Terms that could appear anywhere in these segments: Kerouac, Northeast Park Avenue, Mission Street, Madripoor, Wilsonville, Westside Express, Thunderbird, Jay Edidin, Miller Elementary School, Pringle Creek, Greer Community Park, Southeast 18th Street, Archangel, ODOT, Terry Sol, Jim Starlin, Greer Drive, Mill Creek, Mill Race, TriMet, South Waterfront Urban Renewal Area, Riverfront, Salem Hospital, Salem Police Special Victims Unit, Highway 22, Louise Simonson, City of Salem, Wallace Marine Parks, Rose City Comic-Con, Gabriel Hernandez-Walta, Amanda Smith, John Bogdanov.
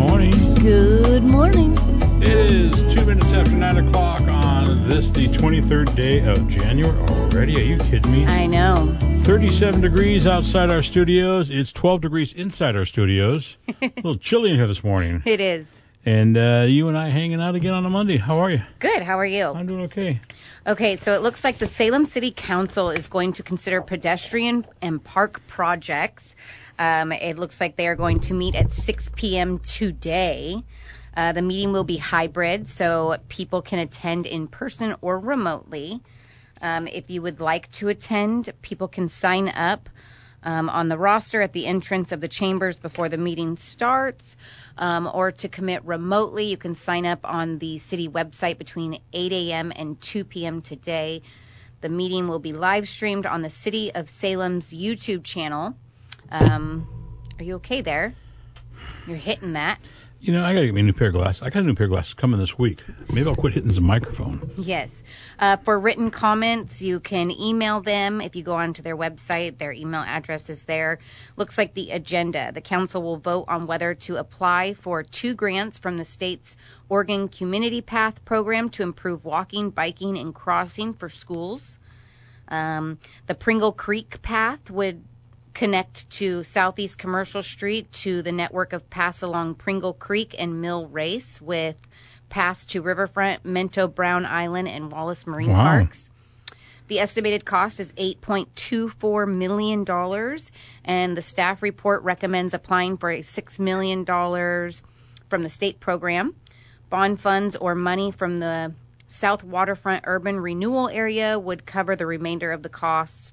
morning. Good morning. It is 2 minutes after 9 o'clock on this, the 23rd day of January. Already? Are you kidding me? I know. 37 degrees outside our studios. It's 12 degrees inside our studios. A little chilly in here this morning. It is. And you and I hanging out again on a Monday. How are you? Good. How are you? I'm doing okay. Okay, so it looks like the Salem City Council is going to consider pedestrian and park projects. It looks like they are going to meet at 6 p.m. today. The meeting will be hybrid, so people can attend in person or remotely. If you would like to attend, people can sign up on the roster at the entrance of the chambers before the meeting starts. Or to commit remotely, you can sign up on the city website between 8 a.m. and 2 p.m. today. The meeting will be live streamed on the City of Salem's YouTube channel. Are you okay there? You're hitting that. You know, I got to get me a new pair of glasses. I got a new pair of glasses coming this week. Maybe I'll quit hitting the microphone. Yes. For written comments, you can email them. If you go onto their website, their email address is there. Looks like the agenda. The council will vote on whether to apply for 2 grants from the state's Oregon Community Path Program to improve walking, biking, and crossing for schools. The Pringle Creek Path would connect to Southeast Commercial Street to the network of paths along Pringle Creek and Mill Race, with paths to Riverfront, Minto Brown Island, and Wallace Marine Parks. The estimated cost is $8.24 million, and the staff report recommends applying for a $6 million from the state program. Bond funds or money from the South Waterfront Urban Renewal Area would cover the remainder of the costs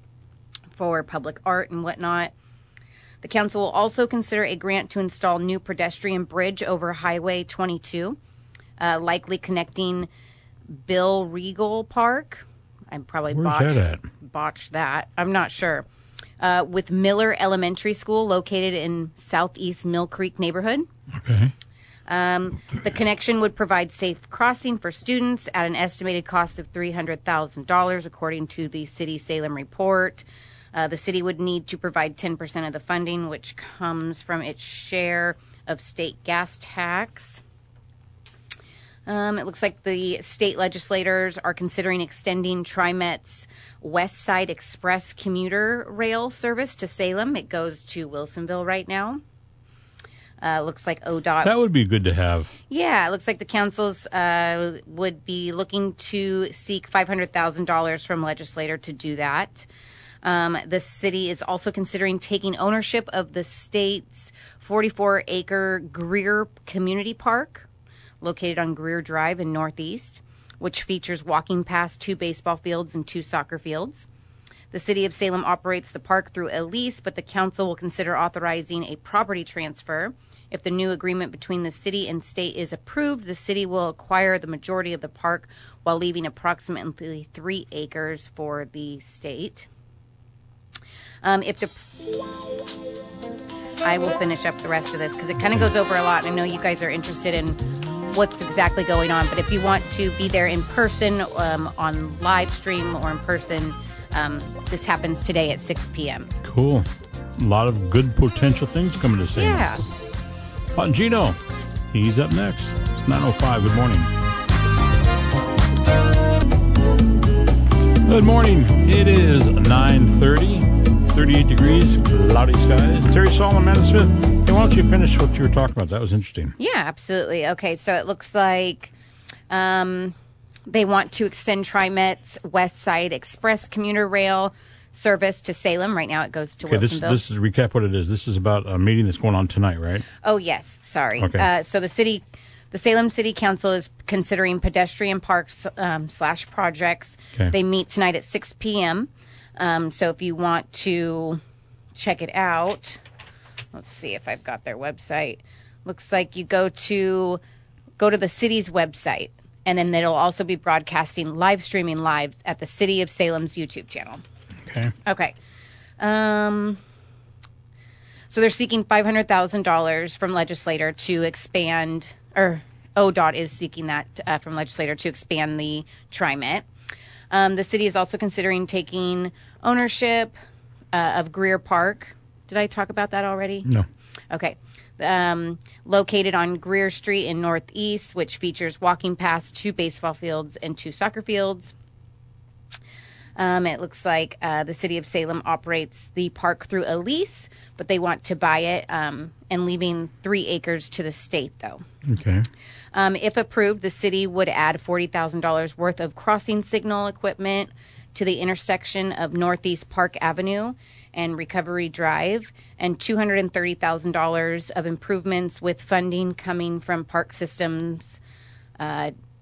for public art and whatnot. The council will also consider a grant to install new pedestrian bridge over Highway 22, likely connecting Bill Reagle Park. I probably botched that. I'm not sure. With Miller Elementary School, located in Southeast Mill Creek neighborhood. Okay. The connection would provide safe crossing for students at an estimated cost of $300,000, according to the City Salem report. The city would need to provide 10% of the funding, which comes from its share of state gas tax. It looks like the state legislators are considering extending TriMet's Westside Express commuter rail service to Salem. It goes to Wilsonville right now. Looks like ODOT. That would be good to have. Yeah, it looks like the councils would be looking to seek $500,000 from legislator to do that. The city is also considering taking ownership of the state's 44-acre Greer Community Park, located on Greer Drive in Northeast, which features walking paths, 2 baseball fields, and 2 soccer fields. The City of Salem operates the park through a lease, but the council will consider authorizing a property transfer. If the new agreement between the city and state is approved, the city will acquire the majority of the park while leaving approximately 3 acres for the state. I will finish up the rest of this because it kind of goes over a lot, and I know you guys are interested in what's exactly going on. But if you want to be there in person, on live stream or in person, this happens today at 6 p.m. Cool. A lot of good potential things coming to see. Yeah. Pongino, he's up next. It's 9:05. Good morning. Good morning. It is 9:30, 38 degrees, cloudy skies. Terry Sol and Amanda Smith. Hey, why don't you finish what you were talking about? That was interesting. Yeah, absolutely. Okay, so it looks like they want to extend TriMet's Westside Express commuter rail service to Salem. Right now it goes to Wilsonville. This is recap what it is. This is about a meeting that's going on tonight, right? Oh, yes. Sorry. Okay. So the Salem City Council is considering pedestrian parks / projects. Okay. They meet tonight at 6 p.m. So if you want to check it out, let's see if I've got their website. Looks like you go to the city's website. And then it'll also be broadcasting, live streaming live at the City of Salem's YouTube channel. Okay. Okay. So they're seeking $500,000 from legislator to expand, or ODOT is seeking that from legislator to expand the TriMet. The city is also considering taking ownership of Greer Park. Did I talk about that already? No. Okay. Located on Greer Street in Northeast, which features walking paths, 2 baseball fields, and 2 soccer fields. It looks like the City of Salem operates the park through a lease, but they want to buy it and leaving 3 acres to the state, though. Okay. If approved, the city would add $40,000 worth of crossing signal equipment to the intersection of Northeast Park Avenue and Recovery Drive, and $230,000 of improvements with funding coming from Park Systems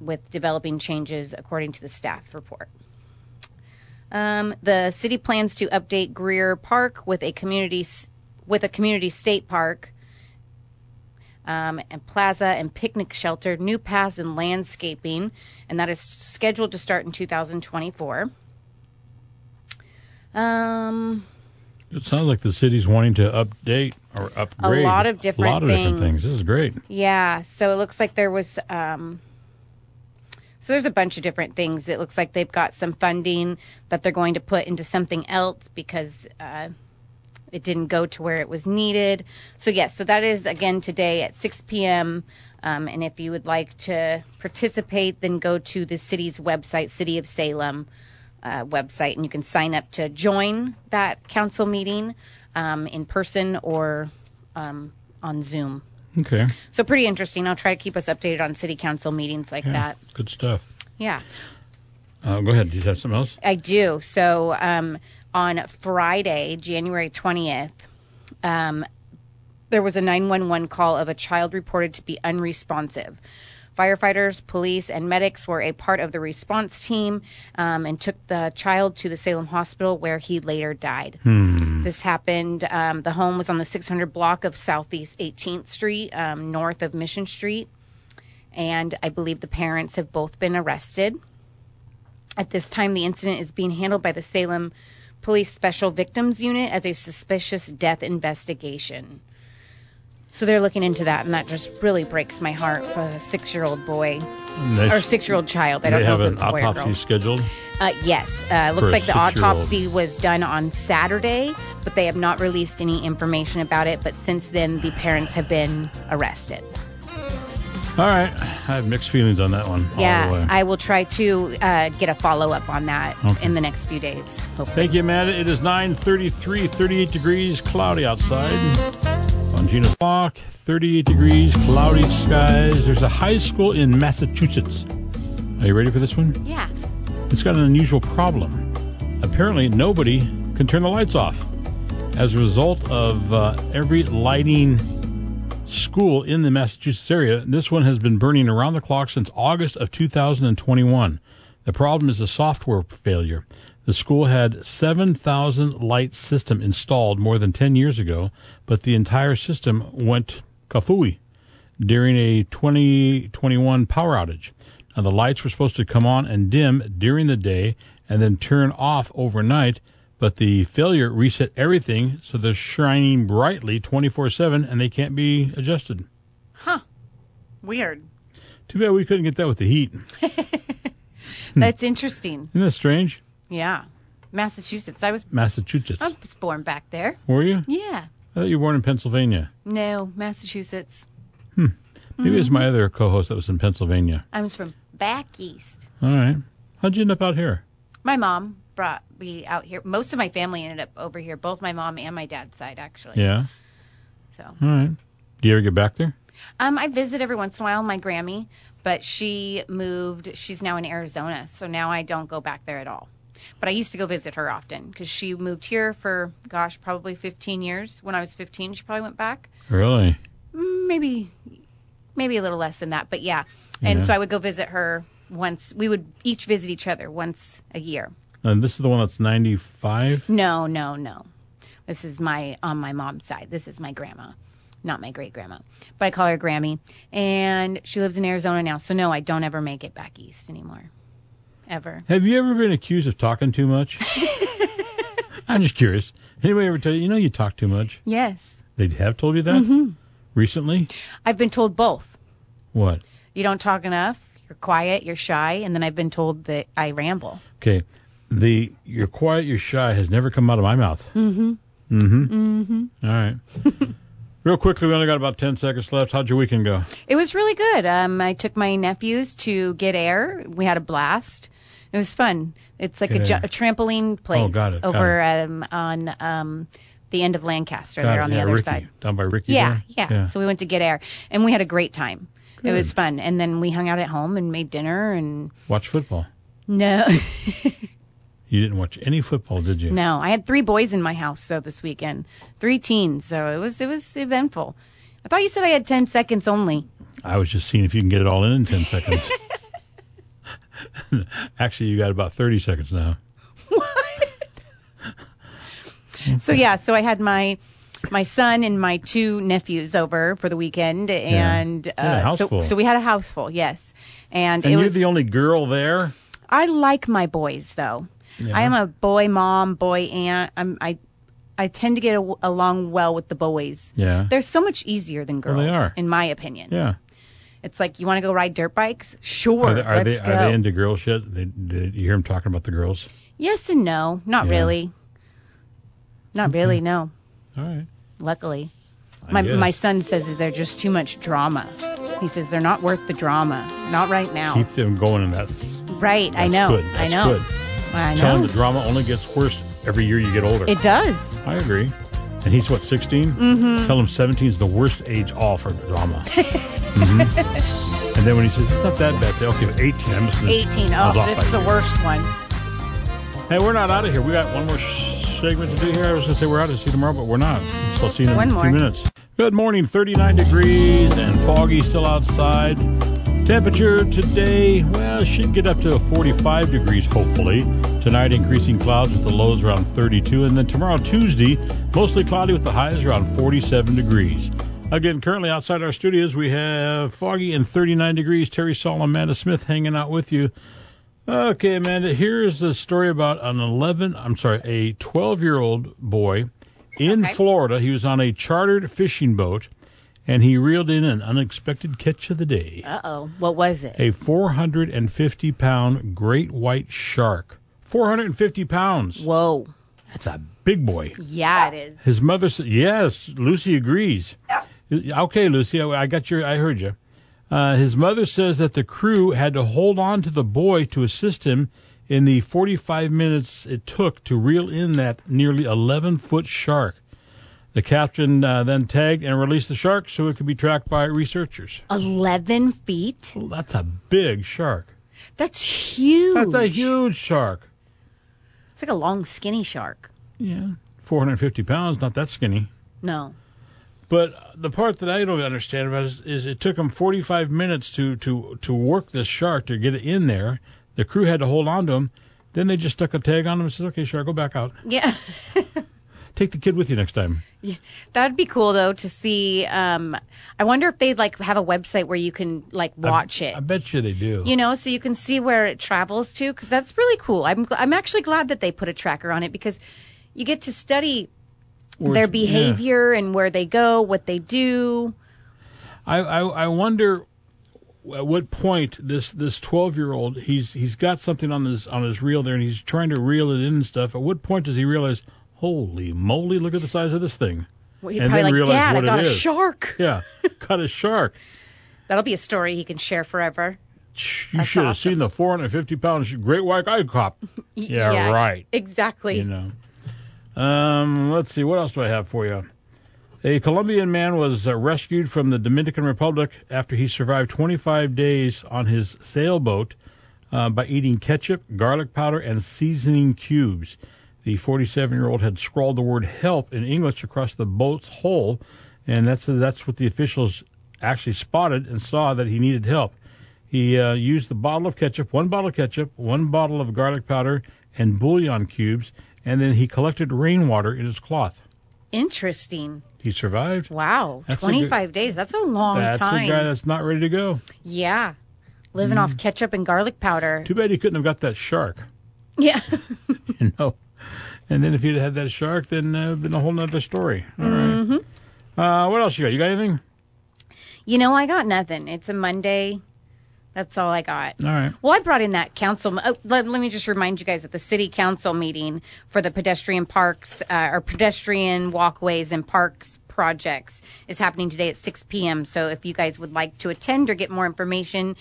with developing changes, according to the staff report. The city plans to update Greer Park with a community state park, and plaza and picnic shelter, new paths and landscaping, and that is scheduled to start in 2024. It sounds like the city's wanting to update or upgrade a lot of different things. This is great. Yeah, so it looks like there was so there's a bunch of different things. It looks like they've got some funding that they're going to put into something else because it didn't go to where it was needed. So, yes, so that is, again, today at 6 p.m. And if you would like to participate, then go to the city's website, City of Salem website, and you can sign up to join that council meeting in person or on Zoom. Okay. So pretty interesting. I'll try to keep us updated on city council meetings like that. Good stuff. Yeah. Go ahead. Do you have something else? I do. So on Friday, January 20th, there was a 911 call of a child reported to be unresponsive. Firefighters, police, and medics were a part of the response team and took the child to the Salem Hospital, where he later died. This happened. The home was on the 600 block of Southeast 18th Street, north of Mission Street. And I believe the parents have both been arrested. At this time, the incident is being handled by the Salem Police Special Victims Unit as a suspicious death investigation. So they're looking into that, and that just really breaks my heart for a 6-year-old boy or 6-year-old child. I don't know if it's a boy or girl. They have an autopsy scheduled? Yes. It looks like the autopsy was done on Saturday, but they have not released any information about it. But since then, the parents have been arrested. All right. I have mixed feelings on that one. Yeah, I will try to get a follow-up on that in the next few days, hopefully. Thank you, Amanda. It is 9:33, 38 degrees, cloudy outside. On Gina Walk, 38 degrees, cloudy skies. There's a high school in Massachusetts. Are you ready for this one? Yeah. It's got an unusual problem. Apparently, nobody can turn the lights off. As a result of every lighting school in the Massachusetts area, this one has been burning around the clock since August of 2021. The problem is a software failure. The school had 7,000 light system installed more than 10 years ago, but the entire system went kafooey during a 2021 power outage. Now, the lights were supposed to come on and dim during the day and then turn off overnight, but the failure reset everything, so they're shining brightly 24/7 and they can't be adjusted. Huh. Weird. Too bad we couldn't get that with the heat. That's interesting. Isn't that strange? Yeah. Massachusetts. I was born back there. Were you? Yeah. I thought you were born in Pennsylvania. No, Massachusetts. Maybe it was my other co-host that was in Pennsylvania. I was from back east. All right. How'd you end up out here? My mom brought me out here. Most of my family ended up over here, both my mom and my dad's side, actually. Yeah. So. All right. Do you ever get back there? I visit every once in a while, my Grammy, but she moved. She's now in Arizona, so now I don't go back there at all. But I used to go visit her often because she moved here for, probably 15 years. When I was 15, she probably went back. Really? Maybe a little less than that, but yeah. And so I would go visit her once. We would each visit each other once a year. And this is the one that's 95? No. This is on my mom's side. This is my grandma, not my great-grandma. But I call her Grammy. And she lives in Arizona now. So, no, I don't ever make it back east anymore. Ever. Have you ever been accused of talking too much? I'm just curious. Anybody ever tell you, you talk too much? Yes. They have told you that? Mm-hmm. Recently? I've been told both. What? You don't talk enough, you're quiet, you're shy, and then I've been told that I ramble. Okay. The you're quiet, you're shy has never come out of my mouth. Mm-hmm. Mm-hmm. Mm-hmm. All right. Real quickly, we only got about 10 seconds left. How'd your weekend go? It was really good. I took my nephews to Get Air. We had a blast. It was fun. It's like a trampoline place on the end of Lancaster. They're on the other side. Down by Ricky. Yeah. So we went to Get Air, and we had a great time. Good. It was fun. And then we hung out at home and made dinner and watched football. No. You didn't watch any football, did you? No, I had 3 boys in my house this weekend, 3 teens. So it was eventful. I thought you said I had 10 seconds only. I was just seeing if you can get it all in 10 seconds. Actually, you got about 30 seconds now. What? So I had my son and my 2 nephews over for the weekend, and so we had a house full. Yes, and it was, you're the only girl there. I like my boys though. Yeah. I am a boy mom, boy aunt. I tend to get along well with the boys. Yeah, they're so much easier than girls. Well, they are. In my opinion. Yeah. It's like, you want to go ride dirt bikes? Sure. Are they into girl shit? You hear them talking about the girls? Yes and no. Not really. Not really. No. All right. Luckily, my son says they're just too much drama. He says they're not worth the drama. Not right now. Keep them going in that. Right. That's I know. Good. That's I know. Good. I know. Tell him the drama only gets worse every year you get older. It does. I agree. And he's, 16? Mm-hmm. Tell him 17 is the worst age all for drama. Mm-hmm. And then when he says, it's not that bad, say, okay, 18. I'm just 18. Oh, that's the worst one. Hey, we're not out of here. We got one more segment to do here. I was going to say we're out to see tomorrow, but we're not. So I'll see you in a few minutes. Good morning. 39 degrees and foggy still outside. Temperature today, should get up to 45 degrees, hopefully. Tonight, increasing clouds with the lows around 32. And then tomorrow, Tuesday, mostly cloudy with the highs around 47 degrees. Again, currently outside our studios, we have foggy and 39 degrees. Terry Sol, Amanda Smith hanging out with you. Okay, Amanda, here's the story about a 12-year-old boy in Florida. He was on a chartered fishing boat. And he reeled in an unexpected catch of the day. Uh-oh. What was it? A 450-pound great white shark. 450 pounds. Whoa. That's a big boy. Yeah, it is. His mother said, yes, Lucy agrees. Yeah. Okay, Lucy, I heard you. His mother says that the crew had to hold on to the boy to assist him in the 45 minutes it took to reel in that nearly 11-foot shark. The captain then tagged and released the shark so it could be tracked by researchers. 11 feet? Well, that's a big shark. That's huge. That's a huge shark. It's like a long, skinny shark. Yeah, 450 pounds, not that skinny. No. But the part that I don't understand about is it took them 45 minutes to work this shark to get it in there. The crew had to hold on to him. Then they just stuck a tag on him and said, okay, shark, go back out. Yeah. Take the kid with you next time. Yeah, that'd be cool, though, to see. I wonder if they'd, have a website where you can, watch it. I bet you they do. So you can see where it travels to, because that's really cool. I'm actually glad that they put a tracker on it, because you get to study their behavior and where they go, what they do. I wonder at what point this 12-year-old, he's got something on his reel there, and he's trying to reel it in and stuff. At what point does he realize, holy moly, look at the size of this thing. Well, and then realize Dad, what it is. I got a shark. Yeah, got a shark. That'll be a story he can share forever. You should have seen the 450-pound great white I cop. Yeah, right. Exactly. Let's see, what else do I have for you? A Colombian man was rescued from the Dominican Republic after he survived 25 days on his sailboat by eating ketchup, garlic powder, and seasoning cubes. The 47-year-old had scrawled the word help in English across the boat's hull, and that's what the officials actually spotted and saw, that he needed help. He used the one bottle of ketchup, one bottle of garlic powder, and bouillon cubes, and then he collected rainwater in his cloth. Interesting. He survived. Wow, that's 25 days. That's a long time. That's a guy that's not ready to go. Yeah, living off ketchup and garlic powder. Too bad he couldn't have got that shark. Yeah. And then if you'd had that shark, then it would have been a whole nother story. All right. What else you got? You got anything? I got nothing. It's a Monday. That's all I got. All right. Well, I brought in that council. Oh, let me just remind you guys that the city council meeting for the pedestrian walkways and parks projects is happening today at 6 p.m. So if you guys would like to attend or get more information,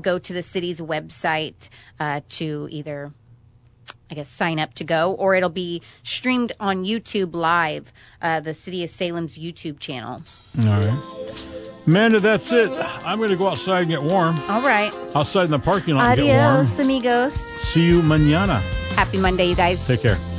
go to the city's website to either, I guess, sign up to go, or it'll be streamed on YouTube Live, the City of Salem's YouTube channel. All right. Amanda, that's it. I'm going to go outside and get warm. All right. Outside in the parking lot and get warm. Adios, amigos. See you mañana. Happy Monday, you guys. Take care.